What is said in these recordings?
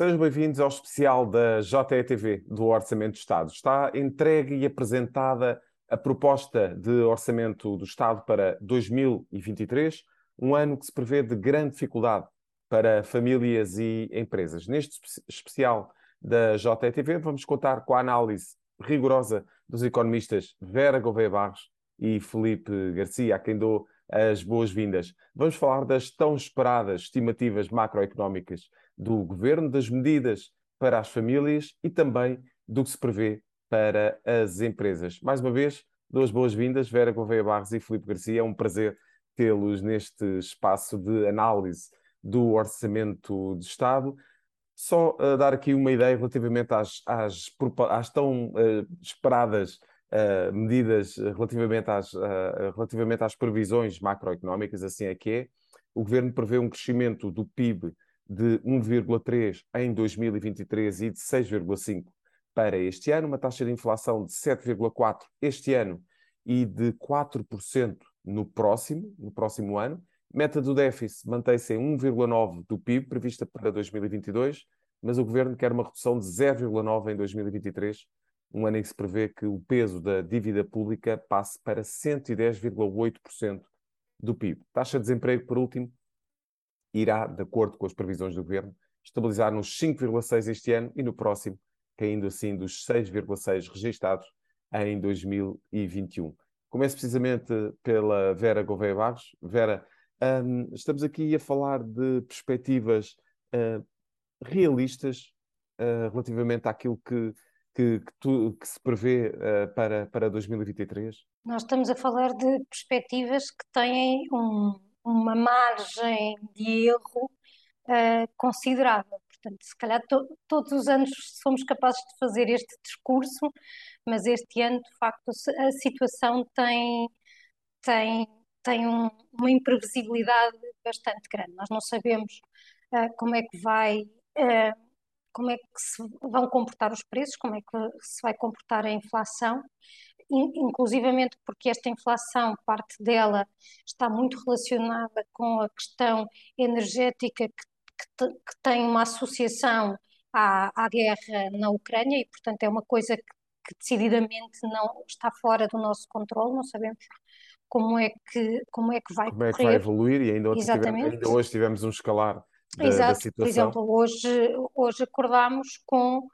Sejam bem-vindos ao especial da JETV do Orçamento do Estado. Está entregue e apresentada a proposta de Orçamento do Estado para 2023, um ano que se prevê de grande dificuldade para famílias e empresas. Neste especial da JETV vamos contar com a análise rigorosa dos economistas Vera Gouveia Barros e Filipe Garcia, a quem dou as boas-vindas. Vamos falar das tão esperadas estimativas macroeconómicas do Governo, das medidas para as famílias e também do que se prevê para as empresas. Mais uma vez, dou as boas-vindas, Vera Gouveia Barros e Filipe Garcia. É um prazer tê-los neste espaço de análise do Orçamento de Estado. Só dar aqui uma ideia relativamente às tão esperadas medidas relativamente às previsões macroeconómicas, assim é que é. O Governo prevê um crescimento do PIB de 1,3% em 2023 e de 6,5% para este ano, uma taxa de inflação de 7,4% este ano e de 4% no próximo ano. Meta do déficit mantém-se em 1,9% do PIB, prevista para 2022, mas o Governo quer uma redução de 0,9% em 2023, um ano em que se prevê que o peso da dívida pública passe para 110,8% do PIB. Taxa de desemprego, por último, irá, de acordo com as previsões do Governo, estabilizar nos 5,6% este ano e no próximo, caindo assim dos 6,6% registados em 2021. Começo precisamente pela Vera Gouveia Barros. Vera, estamos aqui a falar de perspectivas realistas relativamente àquilo que se prevê para 2023? Nós estamos a falar de perspectivas que têm uma margem de erro considerável. Portanto, se calhar todos os anos somos capazes de fazer este discurso, mas este ano, de facto, a situação tem uma imprevisibilidade bastante grande. Nós não sabemos como é que se vão comportar os preços, como é que se vai comportar a inflação, inclusivamente porque esta inflação, parte dela, está muito relacionada com a questão energética que tem uma associação à guerra na Ucrânia e, portanto, é uma coisa que decididamente não está fora do nosso controle. Não sabemos como é que vai correr. Como é que vai evoluir e ainda hoje tivemos um escalar da situação. Por exemplo, hoje acordámos com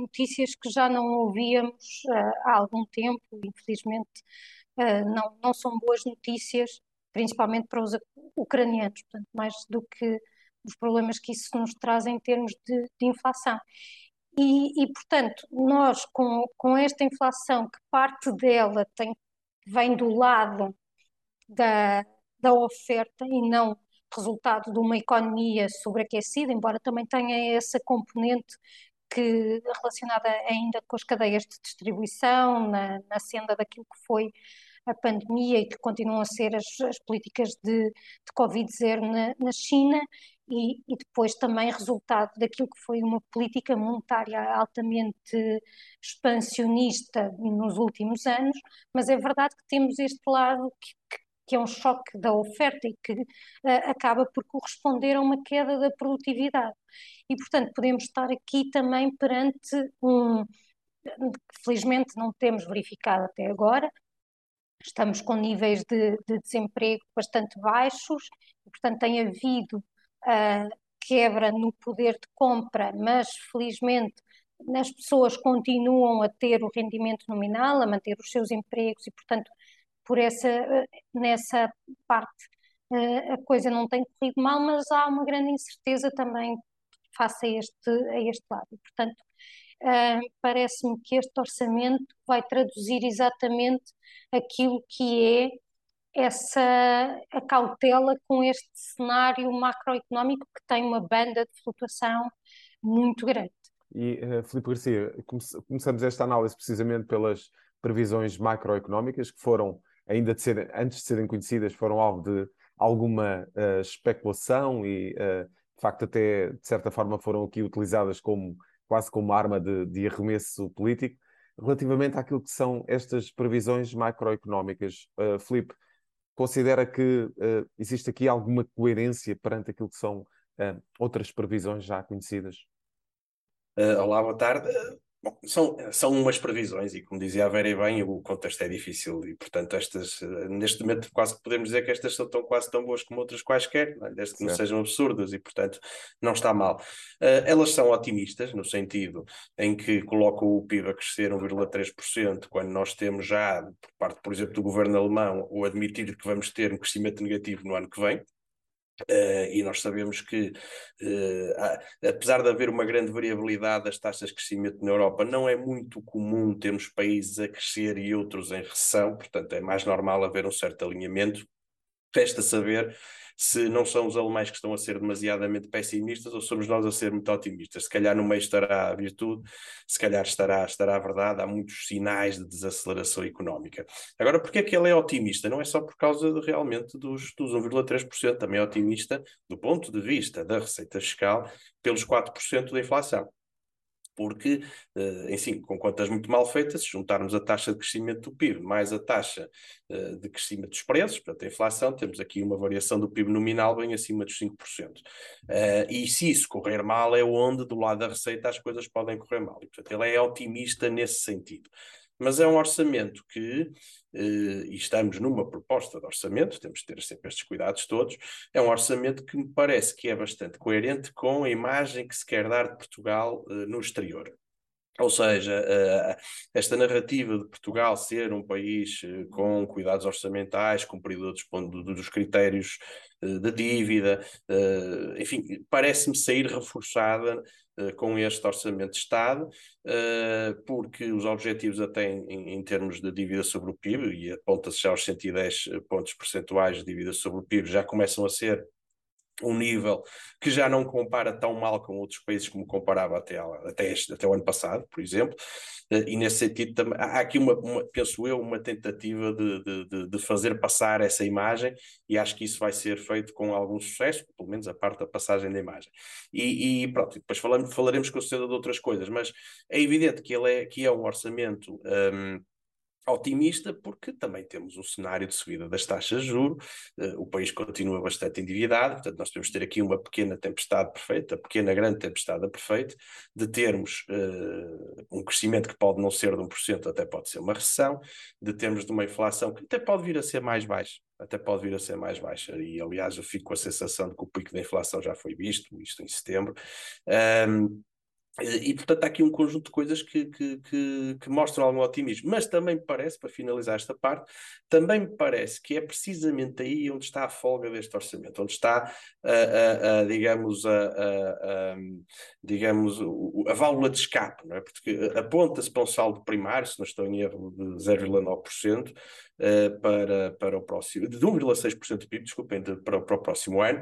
notícias que já não ouvíamos há algum tempo. Infelizmente não são boas notícias, principalmente para os ucranianos, portanto, mais do que os problemas que isso nos traz em termos de inflação. E portanto, nós com esta inflação, que parte dela vem do lado da oferta e não resultado de uma economia sobreaquecida, embora também tenha essa componente relacionada ainda com as cadeias de distribuição, na senda daquilo que foi a pandemia e que continuam a ser as políticas de Covid-0 na China, e depois também resultado daquilo que foi uma política monetária altamente expansionista nos últimos anos. Mas é verdade que temos este lado que é um choque da oferta e que acaba por corresponder a uma queda da produtividade. E, portanto, podemos estar aqui também perante felizmente não temos verificado até agora, estamos com níveis de desemprego bastante baixos, e, portanto, tem havido quebra no poder de compra, mas, felizmente, as pessoas continuam a ter o rendimento nominal, a manter os seus empregos e, portanto, nessa parte a coisa não tem corrido mal, mas há uma grande incerteza também face a este lado. E, portanto, parece-me que este orçamento vai traduzir exatamente aquilo que é a cautela com este cenário macroeconómico, que tem uma banda de flutuação muito grande. E, Filipe Garcia, começamos esta análise precisamente pelas previsões macroeconómicas, que foram, ainda antes de serem conhecidas, foram alvo de alguma especulação e, de facto, até de certa forma foram aqui utilizadas quase como arma de arremesso político. Relativamente àquilo que são estas previsões macroeconómicas, Filipe, considera que existe aqui alguma coerência perante aquilo que são outras previsões já conhecidas? Olá, boa tarde. Bom, são umas previsões e, como dizia a Vera e bem, o contexto é difícil e, portanto, estas, neste momento quase que podemos dizer que estas são quase tão boas como outras quaisquer, não é? Desde que não sejam absurdas e, portanto, não está mal. Elas são otimistas no sentido em que colocam o PIB a crescer 1,3%, quando nós temos já, por parte, por exemplo, do governo alemão, o admitir que vamos ter um crescimento negativo no ano que vem. E nós sabemos que, apesar de haver uma grande variabilidade das taxas de crescimento na Europa, não é muito comum termos países a crescer e outros em recessão, portanto é mais normal haver um certo alinhamento. Resta saber se não são os alemães que estão a ser demasiadamente pessimistas ou somos nós a ser muito otimistas. Se calhar no meio estará a virtude, se calhar estará a verdade. Há muitos sinais de desaceleração económica. Agora, porque é que ele é otimista? Não é só por causa realmente dos 1,3%, também é otimista do ponto de vista da receita fiscal pelos 4% da inflação. Porque, enfim, com contas muito mal feitas, se juntarmos a taxa de crescimento do PIB mais a taxa de crescimento dos preços, portanto a inflação, temos aqui uma variação do PIB nominal bem acima dos 5%. E se isso correr mal é onde, do lado da receita, as coisas podem correr mal. E, portanto, ele é otimista nesse sentido. Mas é um orçamento que, e estamos numa proposta de orçamento, temos de ter sempre estes cuidados todos, é um orçamento que me parece que é bastante coerente com a imagem que se quer dar de Portugal no exterior. Ou seja, esta narrativa de Portugal ser um país com cuidados orçamentais, cumpridor dos critérios da dívida, enfim, parece-me sair reforçada com este orçamento de Estado, porque os objetivos até em termos de dívida sobre o PIB, e aponta-se já aos 110 pontos percentuais de dívida sobre o PIB, já começam a ser um nível que já não compara tão mal com outros países como comparava até o ano passado, por exemplo, e nesse sentido também, há aqui, penso eu, uma tentativa de fazer passar essa imagem, e acho que isso vai ser feito com algum sucesso, pelo menos a parte da passagem da imagem. E pronto, depois falaremos com certeza de outras coisas, mas é evidente que que é um orçamento otimista, porque também temos um cenário de subida das taxas de juros, o país continua bastante endividado, portanto nós temos de ter aqui uma pequena tempestade perfeita, a pequena grande tempestade perfeita, de termos um crescimento que pode não ser de 1%, até pode ser uma recessão, de termos de uma inflação que até pode vir a ser mais baixa, e aliás eu fico com a sensação de que o pico da inflação já foi visto, isto em setembro, e, portanto, há aqui um conjunto de coisas que mostram algum otimismo. Mas também me parece, para finalizar esta parte, também me parece que é precisamente aí onde está a folga deste orçamento, onde está, digamos, a válvula de escape, não é? Porque aponta-se para um saldo primário, se não estou em erro, de 0,9%, para o próximo, de 1,6% do PIB, desculpem, para o próximo ano,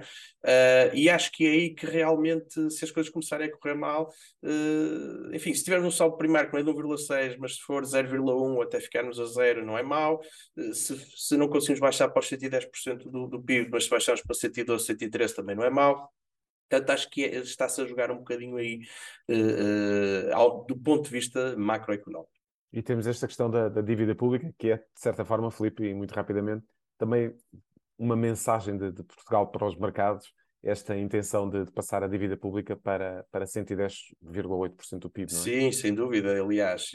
e acho que é aí que realmente, se as coisas começarem a correr mal, enfim, se tivermos um saldo primário que não é de 1,6, mas se for 0,1 até ficarmos a 0 não é mau, se não conseguimos baixar para os 110% do PIB, mas se baixarmos para 112, 113 também não é mau. Portanto, acho que está-se a jogar um bocadinho aí do ponto de vista macroeconómico. E temos esta questão da dívida pública, que é, de certa forma, Filipe, e muito rapidamente, também uma mensagem de Portugal para os mercados, esta intenção de passar a dívida pública para 110,8% do PIB, não é? Sim, sem dúvida. Aliás,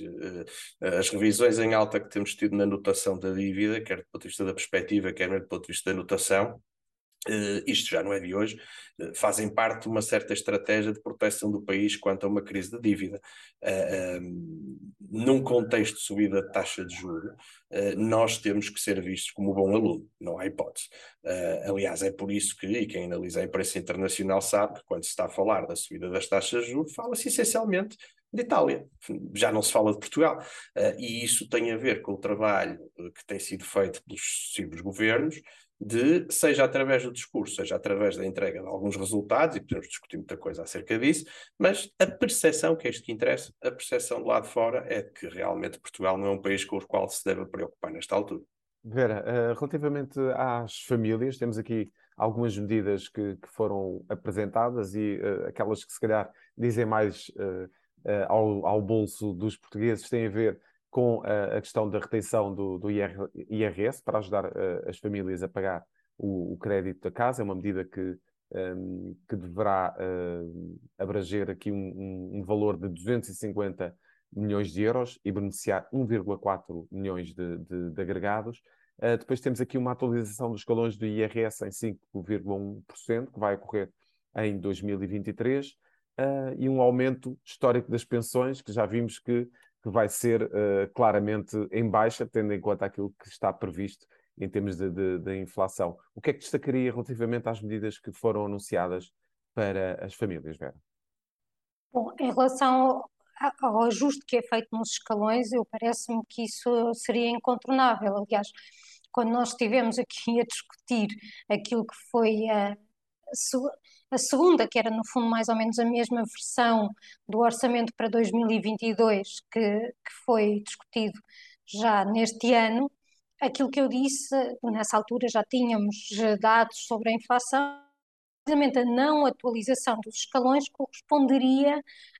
as revisões em alta que temos tido na notação da dívida, quer do ponto de vista da perspectiva, quer do ponto de vista da notação, isto já não é de hoje, fazem parte de uma certa estratégia de proteção do país quanto a uma crise de dívida. Num contexto de subida de taxa de juros, nós temos que ser vistos como bom aluno, não há hipótese. Aliás, é por isso que, e quem analisa a imprensa internacional sabe que quando se está a falar da subida das taxas de juros, fala-se essencialmente de Itália, já não se fala de Portugal, e isso tem a ver com o trabalho que tem sido feito pelos sucessivos governos, seja através do discurso, seja através da entrega de alguns resultados, e podemos discutir muita coisa acerca disso, mas a percepção, que é isto que interessa, a percepção do lado de fora é que realmente Portugal não é um país com o qual se deve preocupar nesta altura. Vera, relativamente às famílias, temos aqui algumas medidas que foram apresentadas e aquelas que se calhar dizem mais ao bolso dos portugueses têm a ver com a questão da retenção do IRS para ajudar as famílias a pagar o crédito da casa. É uma medida que que deverá abranger aqui um valor de 250 milhões de euros e beneficiar 1,4 milhões de agregados. Depois temos aqui uma atualização dos escalões do IRS em 5,1%, que vai ocorrer em 2023, e um aumento histórico das pensões, que já vimos que vai ser claramente em baixa, tendo em conta aquilo que está previsto em termos de inflação. O que é que destacaria relativamente às medidas que foram anunciadas para as famílias, Vera? Bom, em relação ao ajuste que é feito nos escalões, eu parece-me que isso seria incontornável. Aliás, quando nós estivemos aqui a discutir aquilo que foi a segunda, que era no fundo mais ou menos a mesma versão do orçamento para 2022 que foi discutido já neste ano, aquilo que eu disse, nessa altura já tínhamos dados sobre a inflação, precisamente a não atualização dos escalões corresponderia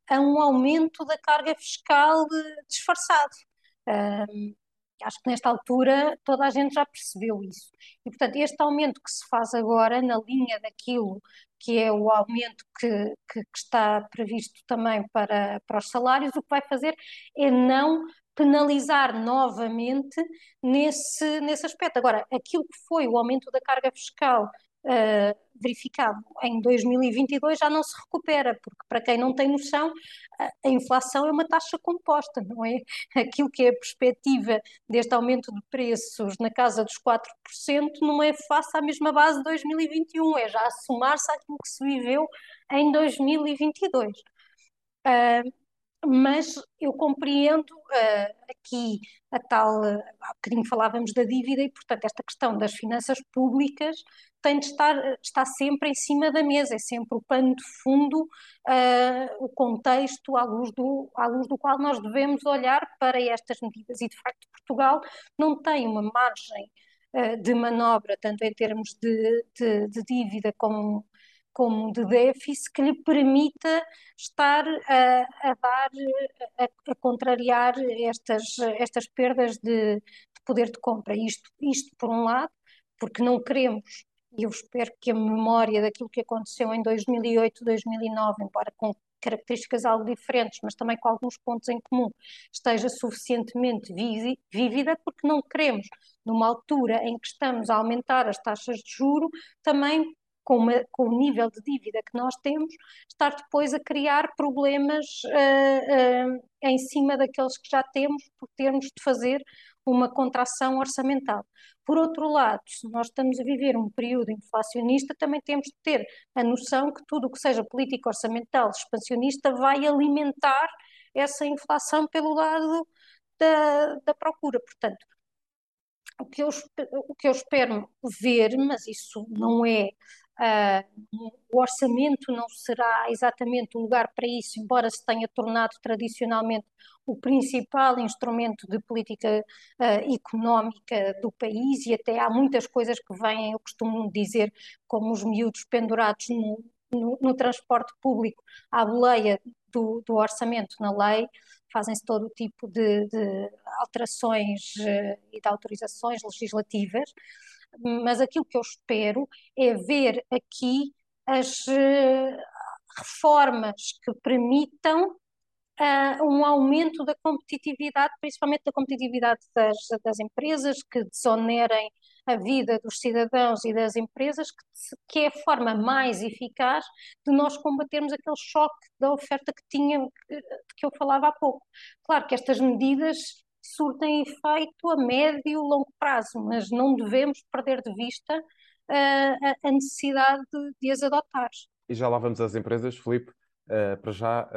a um aumento da carga fiscal disfarçado. Acho que nesta altura toda a gente já percebeu isso. E, portanto, este aumento que se faz agora, na linha daquilo que é o aumento que está previsto também para os salários, o que vai fazer é não penalizar novamente nesse aspecto. Agora, aquilo que foi o aumento da carga fiscal verificado em 2022 já não se recupera, porque para quem não tem noção, a inflação é uma taxa composta, não é? Aquilo que é a perspectiva deste aumento de preços na casa dos 4% não é face à mesma base de 2021, é já a somar-se àquilo que se viveu em 2022. Mas eu compreendo aqui a tal, há bocadinho falávamos da dívida e, portanto, esta questão das finanças públicas tem de estar sempre em cima da mesa, é sempre o pano de fundo, o contexto à luz do qual nós devemos olhar para estas medidas. E, de facto, Portugal não tem uma margem de manobra, tanto em termos de dívida como de déficit, que lhe permita estar a contrariar estas perdas de poder de compra. Isto por um lado, porque não queremos, e eu espero que a memória daquilo que aconteceu em 2008, 2009, embora com características algo diferentes, mas também com alguns pontos em comum, esteja suficientemente vívida, porque não queremos, numa altura em que estamos a aumentar as taxas de juro, também com o nível de dívida que nós temos, estar depois a criar problemas em cima daqueles que já temos, por termos de fazer uma contração orçamental. Por outro lado, se nós estamos a viver um período inflacionista, também temos de ter a noção que tudo o que seja política orçamental expansionista vai alimentar essa inflação pelo lado da procura. Portanto, o que eu espero ver, mas isso não é... o orçamento não será exatamente o lugar para isso, embora se tenha tornado tradicionalmente o principal instrumento de política económica do país, e até há muitas coisas que vêm, eu costumo dizer, como os miúdos pendurados no transporte público à boleia do orçamento na lei, fazem-se todo o tipo de alterações e de autorizações legislativas. Mas aquilo que eu espero é ver aqui as reformas que permitam um aumento da competitividade, principalmente da competitividade das empresas, que desonerem a vida dos cidadãos e das empresas, que é a forma mais eficaz de nós combatermos aquele choque da oferta que eu falava há pouco. Claro que estas medidas surtem efeito a médio e longo prazo, mas não devemos perder de vista a necessidade de as adotar. E já lá vamos às empresas, Filipe. Para já,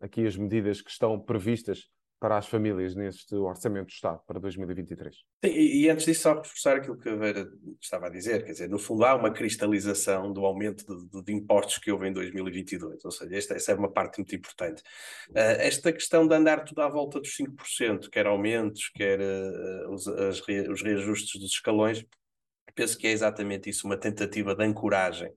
aqui as medidas que estão previstas para as famílias neste Orçamento do Estado para 2023. Sim, e antes disso, só reforçar aquilo que a Vera estava a dizer, quer dizer, no fundo há uma cristalização do aumento de impostos que houve em 2022, ou seja, essa é uma parte muito importante. Esta questão de andar tudo à volta dos 5%, quer aumentos, quer os reajustes dos escalões, penso que é exatamente isso, uma tentativa de ancoragem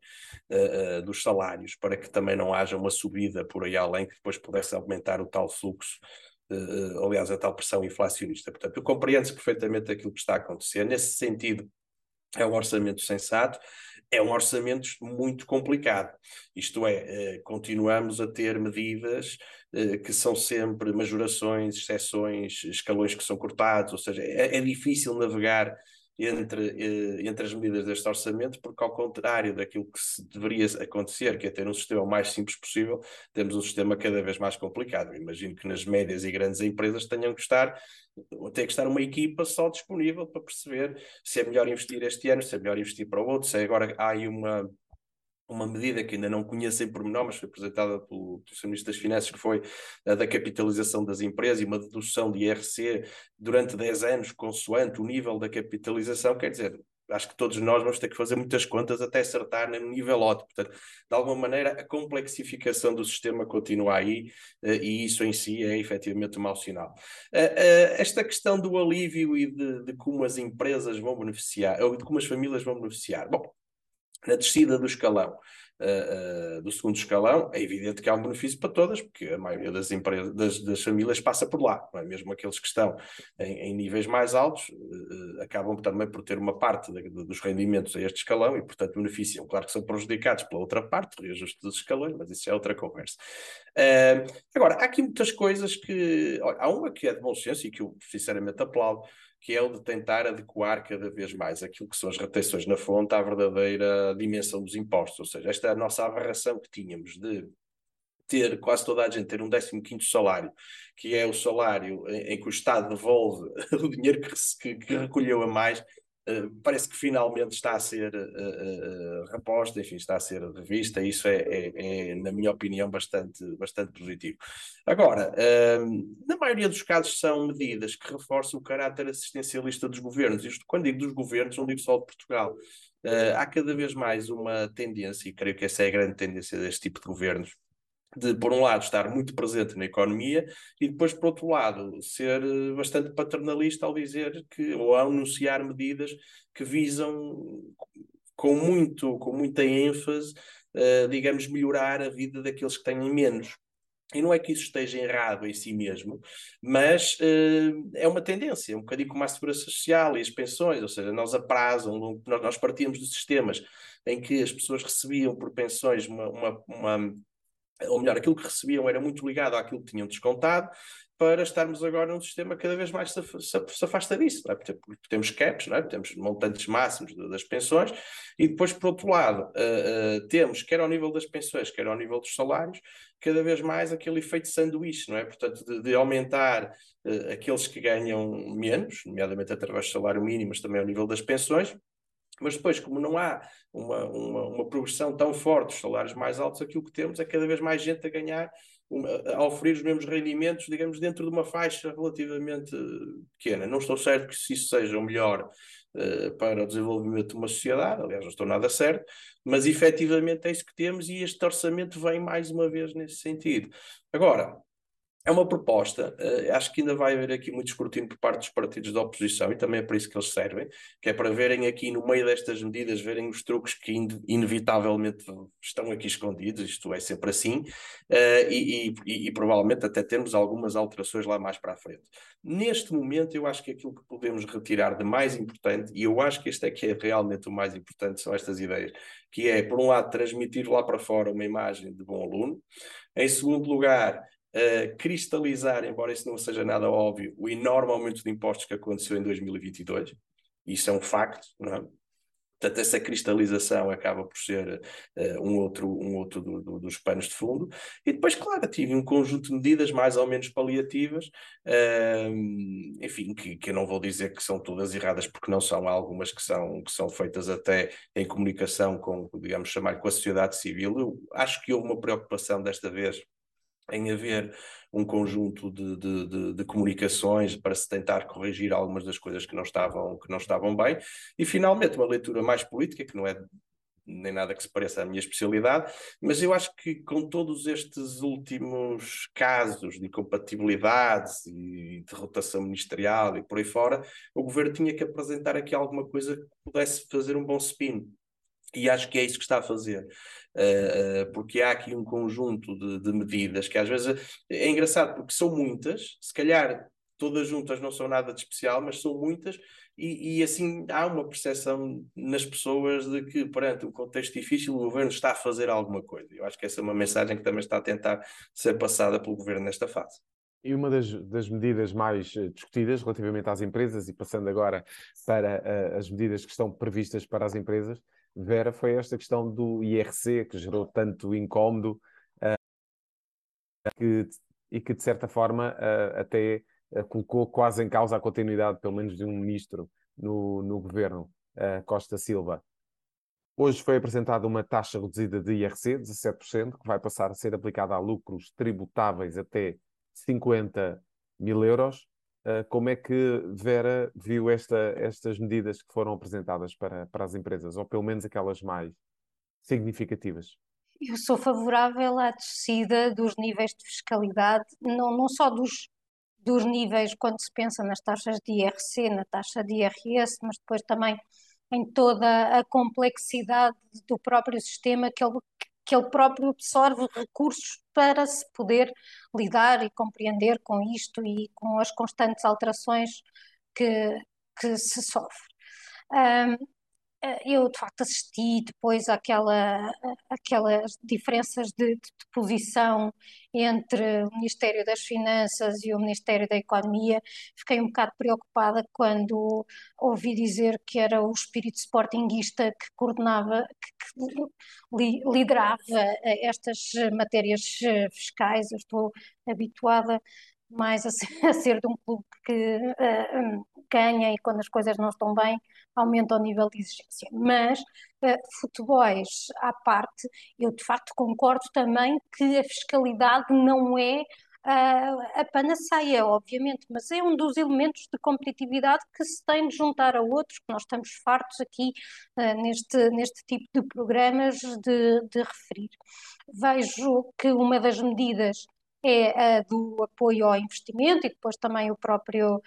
dos salários, para que também não haja uma subida por aí além, que depois pudesse aumentar o tal fluxo, aliás, a tal pressão inflacionista. Portanto, eu compreendo perfeitamente aquilo que está a acontecer. Nesse sentido, é um orçamento sensato. é um orçamento muito complicado. Isto é, continuamos a ter medidas que são sempre majorações, exceções, escalões que são cortados, ou seja, é difícil navegar entre as medidas deste orçamento, porque ao contrário daquilo que deveria acontecer, que é ter um sistema o mais simples possível, temos um sistema cada vez mais complicado. Eu imagino que nas médias e grandes empresas tem que estar uma equipa só disponível para perceber se é melhor investir este ano, se é melhor investir para o outro, se agora há aí uma medida que ainda não conheço em pormenor, mas foi apresentada pelo Sr. Ministro das Finanças, que foi a da capitalização das empresas e uma dedução de IRC durante 10 anos, consoante o nível da capitalização. Quer dizer, acho que todos nós vamos ter que fazer muitas contas até acertar no nível ótimo. Portanto, de alguma maneira, a complexificação do sistema continua aí, e isso em si é efetivamente um mau sinal. Esta questão do alívio e de como as empresas vão beneficiar, ou de como as famílias vão beneficiar. Bom, na descida do escalão, do segundo escalão, é evidente que há um benefício para todas, porque a maioria das empresas, das famílias passa por lá, não é? Mesmo aqueles que estão em níveis mais altos, acabam também por ter uma parte dos rendimentos a este escalão e, portanto, beneficiam. Claro que são prejudicados pela outra parte, o reajuste dos escalões, mas isso é outra conversa. Agora, há aqui muitas coisas que... Olha, há uma que é de bom senso e que eu, sinceramente, aplaudo, que é o de tentar adequar cada vez mais aquilo que são as retenções na fonte à verdadeira dimensão dos impostos. Ou seja, esta é a nossa aberração que tínhamos de ter quase toda a gente ter um 15º salário, que é o salário em que o Estado devolve o dinheiro que recolheu a mais. Parece que finalmente está a ser reposta, enfim, está a ser revista, e isso é na minha opinião, bastante positivo. Agora, na maioria dos casos são medidas que reforçam o caráter assistencialista dos governos. Isto, quando digo dos governos, não digo só de Portugal. Há cada vez mais uma tendência, e creio que essa é a grande tendência deste tipo de governos, de, por um lado, estar muito presente na economia e depois, por outro lado, ser bastante paternalista ao dizer que, ou ao anunciar medidas que visam com muita ênfase, digamos, melhorar a vida daqueles que têm menos. E não é que isso esteja errado em si mesmo, mas é uma tendência, um bocadinho como a segurança social e as pensões, ou seja, nós partíamos de sistemas em que as pessoas recebiam por pensões ou melhor, aquilo que recebiam era muito ligado àquilo que tinham descontado, para estarmos agora num sistema que cada vez mais se afasta disso, não é? Porque temos caps, não é? Temos montantes máximos das pensões, e depois, por outro lado, temos, quer ao nível das pensões, quer ao nível dos salários, cada vez mais aquele efeito sanduíche, não é? Portanto, de aumentar aqueles que ganham menos, nomeadamente através do salário mínimo, mas também ao nível das pensões. Mas depois, como não há uma progressão tão forte dos salários mais altos, aquilo que temos é cada vez mais gente a ganhar, a oferecer os mesmos rendimentos, digamos, dentro de uma faixa relativamente pequena. Não estou certo que isso seja o melhor para o desenvolvimento de uma sociedade, aliás, não estou nada certo, mas efetivamente é isso que temos, e este orçamento vem mais uma vez nesse sentido. Agora, é uma proposta, acho que ainda vai haver aqui muito escrutínio por parte dos partidos da oposição, e também é para isso que eles servem, que é para verem aqui no meio destas medidas, verem os truques que inevitavelmente estão aqui escondidos, isto é sempre assim, e provavelmente até termos algumas alterações lá mais para a frente. Neste momento eu acho que aquilo que podemos retirar de mais importante, e eu acho que este é que é realmente o mais importante, são estas ideias, que é, por um lado, transmitir lá para fora uma imagem de bom aluno, em segundo lugar, cristalizar, embora isso não seja nada óbvio, o enorme aumento de impostos que aconteceu em 2022, isso é um facto, não é? Portanto, essa cristalização acaba por ser um outro dos panos de fundo. E depois, claro, tive um conjunto de medidas mais ou menos paliativas, enfim, que eu não vou dizer que são todas erradas, porque não são, algumas que são feitas até em comunicação com, digamos, chamar com a sociedade civil. Eu acho que houve uma preocupação desta vez em haver um conjunto de comunicações para se tentar corrigir algumas das coisas que não estavam bem. E, finalmente, uma leitura mais política, que não é nem nada que se pareça à minha especialidade, mas eu acho que com todos estes últimos casos de incompatibilidades e de rotação ministerial e por aí fora, o governo tinha que apresentar aqui alguma coisa que pudesse fazer um bom spin. E acho que é isso que está a fazer, porque há aqui um conjunto de medidas que às vezes é engraçado, porque são muitas, se calhar todas juntas não são nada de especial, mas são muitas, E assim há uma percepção nas pessoas de que perante o contexto difícil o governo está a fazer alguma coisa. Eu acho que essa é uma mensagem que também está a tentar ser passada pelo governo nesta fase. E uma das medidas mais discutidas relativamente às empresas, e passando agora para as medidas que estão previstas para as empresas, Vera, foi esta questão do IRC que gerou tanto incómodo que de certa forma até colocou quase em causa a continuidade, pelo menos de um ministro no governo, Costa Silva. Hoje foi apresentada uma taxa reduzida de IRC, 17%, que vai passar a ser aplicada a lucros tributáveis até 50 mil euros. Como é que Vera viu estas medidas que foram apresentadas para as empresas, ou pelo menos aquelas mais significativas? Eu sou favorável à descida dos níveis de fiscalidade, não só dos níveis quando se pensa nas taxas de IRC, na taxa de IRS, mas depois também em toda a complexidade do próprio sistema que ele próprio absorve recursos para se poder lidar e compreender com isto e com as constantes alterações que se sofre. Eu, de facto, assisti depois àquelas diferenças de posição entre o Ministério das Finanças e o Ministério da Economia. Fiquei um bocado preocupada quando ouvi dizer que era o espírito sportinguista que coordenava, que liderava estas matérias fiscais. Eu estou habituada mais a ser de um clube que ganha e quando as coisas não estão bem aumenta o nível de exigência. Mas, futebols à parte, eu de facto concordo também que a fiscalidade não é a panaceia, obviamente, mas é um dos elementos de competitividade que se tem de juntar a outros, que nós estamos fartos aqui neste tipo de programas de referir. Vejo que uma das medidas é a do apoio ao investimento e depois também o próprio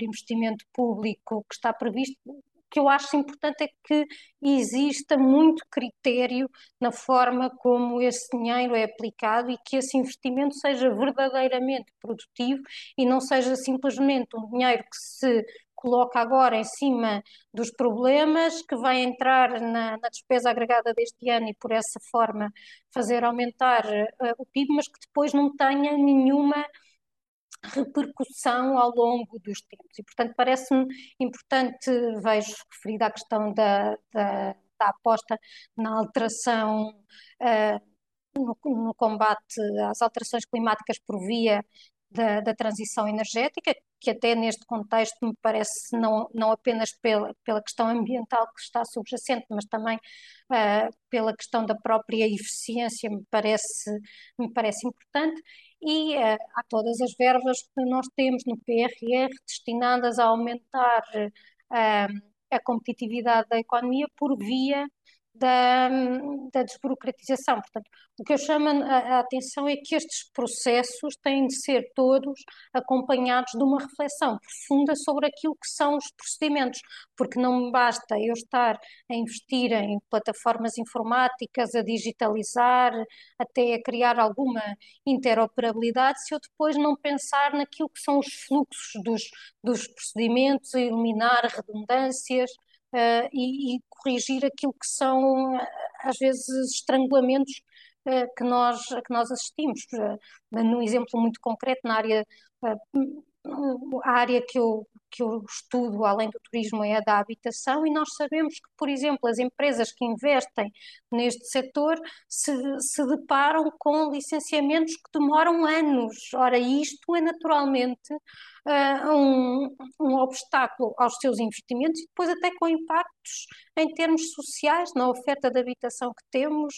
investimento público que está previsto. O que eu acho importante é que exista muito critério na forma como esse dinheiro é aplicado e que esse investimento seja verdadeiramente produtivo e não seja simplesmente um dinheiro que se coloca agora em cima dos problemas, que vai entrar na despesa agregada deste ano e por essa forma fazer aumentar o PIB, mas que depois não tenha nenhuma repercussão ao longo dos tempos. E, portanto, parece-me importante, vejo referida à questão da aposta na alteração, no combate às alterações climáticas por via da transição energética, que até neste contexto me parece não apenas pela questão ambiental que está subjacente, mas também pela questão da própria eficiência me parece importante, e há todas as verbas que nós temos no PRR destinadas a aumentar a competitividade da economia por via da desburocratização. Portanto, o que eu chamo a atenção é que estes processos têm de ser todos acompanhados de uma reflexão profunda sobre aquilo que são os procedimentos, porque não basta eu estar a investir em plataformas informáticas, a digitalizar, até a criar alguma interoperabilidade, se eu depois não pensar naquilo que são os fluxos dos procedimentos, a eliminar redundâncias, e corrigir aquilo que são, às vezes, estrangulamentos que nós assistimos. Num exemplo muito concreto, na área, a área que eu estudo, além do turismo, é a da habitação, e nós sabemos que, por exemplo, as empresas que investem neste setor se deparam com licenciamentos que demoram anos. Ora, isto é naturalmente um obstáculo aos seus investimentos e depois até com impactos em termos sociais na oferta de habitação que temos,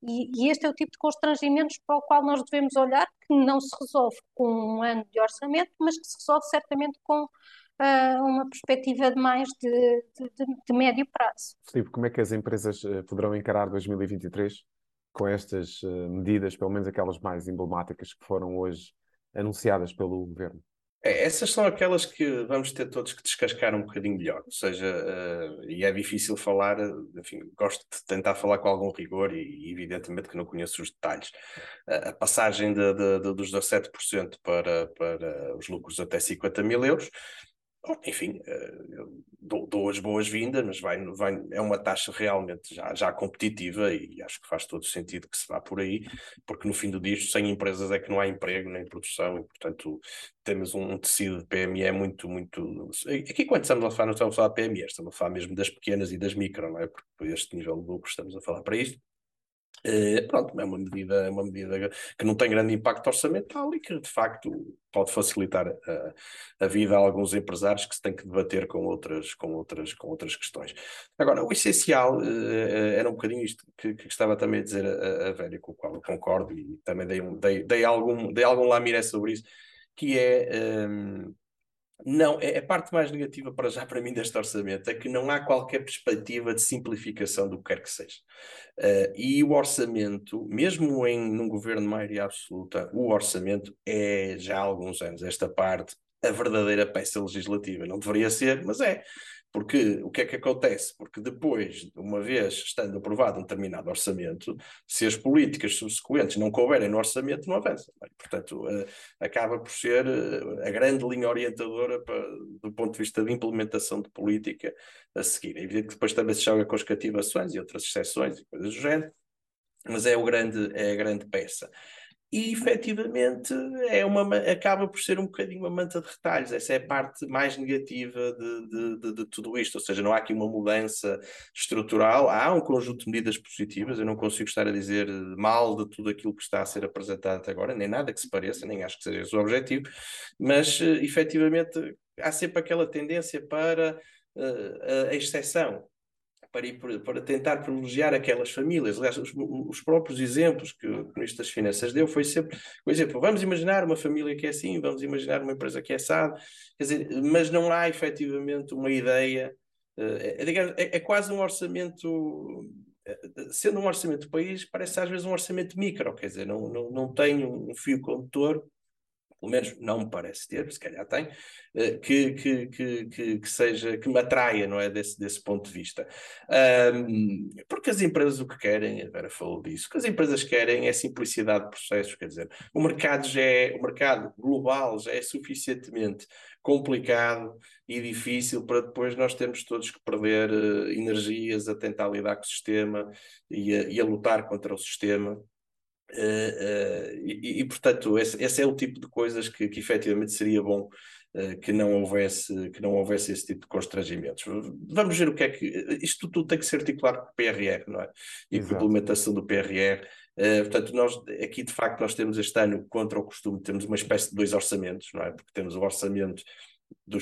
e este é o tipo de constrangimentos para o qual nós devemos olhar, que não se resolve com um ano de orçamento, mas que se resolve certamente com uma perspectiva de mais de médio prazo. Filipe, como é que as empresas poderão encarar 2023 com estas medidas, pelo menos aquelas mais emblemáticas que foram hoje anunciadas pelo governo? Essas são aquelas que vamos ter todos que descascar um bocadinho melhor, ou seja, e é difícil falar, enfim, gosto de tentar falar com algum rigor e evidentemente que não conheço os detalhes. A passagem dos 17% para os lucros até 50 mil euros, enfim, dou as boas-vindas, mas é uma taxa realmente já competitiva, e acho que faz todo sentido que se vá por aí, porque no fim do dia, sem empresas é que não há emprego nem produção, e portanto temos um tecido de PME muito... Aqui quando estamos a falar, não estamos a falar de PME, estamos a falar mesmo das pequenas e das micro, não é? Porque por este nível de lucro estamos a falar para isto. Pronto, é uma medida que não tem grande impacto orçamental e que de facto pode facilitar a vida a alguns empresários que se têm que debater com outras questões. Agora, o essencial era um bocadinho isto que estava também a dizer a Vera, com o qual eu concordo, e também dei algum lamiré sobre isso, que é... Não, a parte mais negativa para já para mim deste orçamento é que não há qualquer perspectiva de simplificação do que quer que seja. E o orçamento, mesmo num governo de maioria absoluta, o orçamento é já há alguns anos, esta parte, a verdadeira peça legislativa. Não deveria ser, mas é. Porque o que é que acontece? Porque depois, uma vez estando aprovado um determinado orçamento, se as políticas subsequentes não couberem no orçamento, não avançam. Portanto, acaba por ser a grande linha orientadora do ponto de vista de implementação de política a seguir. É evidente que depois também se joga com as cativações e outras exceções e coisas do género, mas é a grande peça. E efetivamente acaba por ser um bocadinho uma manta de retalhos. Essa é a parte mais negativa de tudo isto, ou seja, não há aqui uma mudança estrutural, há um conjunto de medidas positivas, eu não consigo estar a dizer mal de tudo aquilo que está a ser apresentado até agora, nem nada que se pareça, nem acho que seja esse o objetivo, mas efetivamente há sempre aquela tendência para a exceção, para tentar privilegiar aquelas famílias. Aliás, os próprios exemplos que o Ministro das Finanças deu foi sempre, por exemplo, vamos imaginar uma família que é assim, vamos imaginar uma empresa que é assado, quer dizer, mas não há efetivamente uma ideia, é quase um orçamento, sendo um orçamento de país, parece às vezes um orçamento micro, quer dizer, não tem um fio condutor, pelo menos não me parece ter, se calhar tem, que me atraia, não é, desse ponto de vista. Porque as empresas o que querem, a Vera falou disso, o que as empresas querem é simplicidade de processos, quer dizer, o mercado global já é suficientemente complicado e difícil para depois nós termos todos que perder energias a tentar lidar com o sistema e a lutar contra o sistema. Portanto, esse é o tipo de coisas que efetivamente seria bom que não houvesse esse tipo de constrangimentos. Vamos ver o que é que... Isto tudo tem que ser articulado com o PRR, não é? E com a implementação do PRR. Portanto, nós aqui, de facto, nós temos este ano, contra o costume, temos uma espécie de dois orçamentos, não é? Porque temos o orçamento de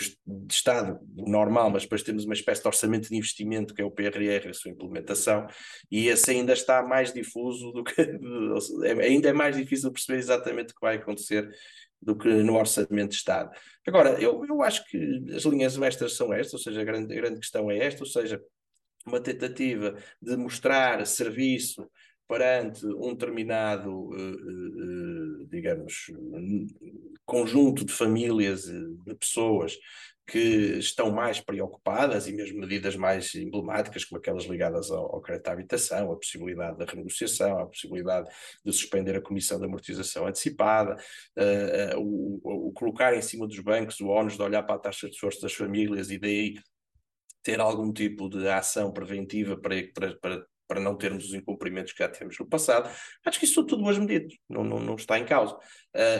Estado normal, mas depois temos uma espécie de orçamento de investimento que é o PRR, a sua implementação, e esse ainda está mais difuso do que... ainda é mais difícil perceber exatamente o que vai acontecer do que no orçamento de Estado. Agora, eu acho que as linhas mestras são estas, ou seja, a grande questão é esta, ou seja, uma tentativa de mostrar serviço perante um determinado, digamos, conjunto de famílias, de pessoas que estão mais preocupadas, e mesmo medidas mais emblemáticas, como aquelas ligadas ao crédito à habitação, a possibilidade da renegociação, a possibilidade de suspender a comissão de amortização antecipada, o colocar em cima dos bancos o ónus de olhar para a taxa de esforço das famílias e daí ter algum tipo de ação preventiva para não termos os incumprimentos que já tivemos no passado. Acho que isso são tudo boas medidas, não está em causa.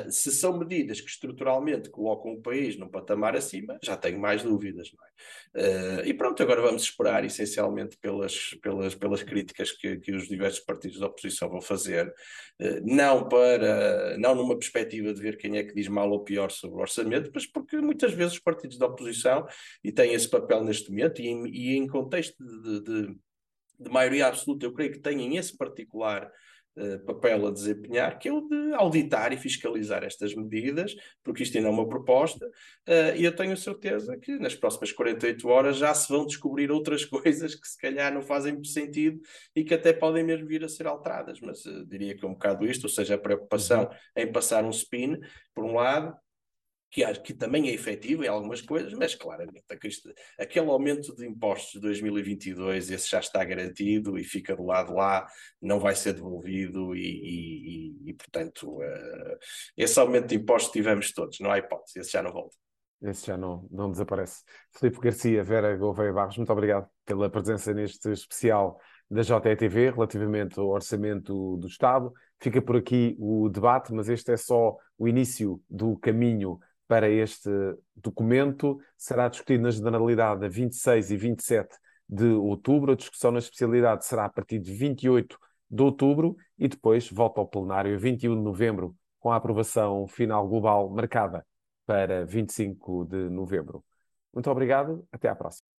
Se são medidas que estruturalmente colocam o país num patamar acima, já tenho mais dúvidas, não é? E pronto, agora vamos esperar essencialmente pelas críticas que os diversos partidos da oposição vão fazer, não numa perspectiva de ver quem é que diz mal ou pior sobre o orçamento, mas porque muitas vezes os partidos da oposição, e têm esse papel neste momento, e em contexto de maioria absoluta, eu creio que têm esse particular papel a desempenhar, que é o de auditar e fiscalizar estas medidas, porque isto ainda é uma proposta, e eu tenho certeza que nas próximas 48 horas já se vão descobrir outras coisas que se calhar não fazem sentido e que até podem mesmo vir a ser alteradas, mas diria que é um bocado isto, ou seja, a preocupação em passar um spin, por um lado, que também é efetivo em algumas coisas, mas claramente aquele aumento de impostos de 2022, esse já está garantido e fica do lado lá, não vai ser devolvido portanto, esse aumento de impostos tivemos todos, não há hipótese, esse já não volta. Esse já não desaparece. Filipe Garcia, Vera Gouveia Barros, muito obrigado pela presença neste especial da JETV relativamente ao orçamento do Estado. Fica por aqui o debate, mas este é só o início do caminho para este documento. Será discutido na Generalidade a 26 e 27 de outubro. A discussão na especialidade será a partir de 28 de outubro e depois volta ao plenário a 21 de novembro, com a aprovação final global marcada para 25 de novembro. Muito obrigado, até à próxima.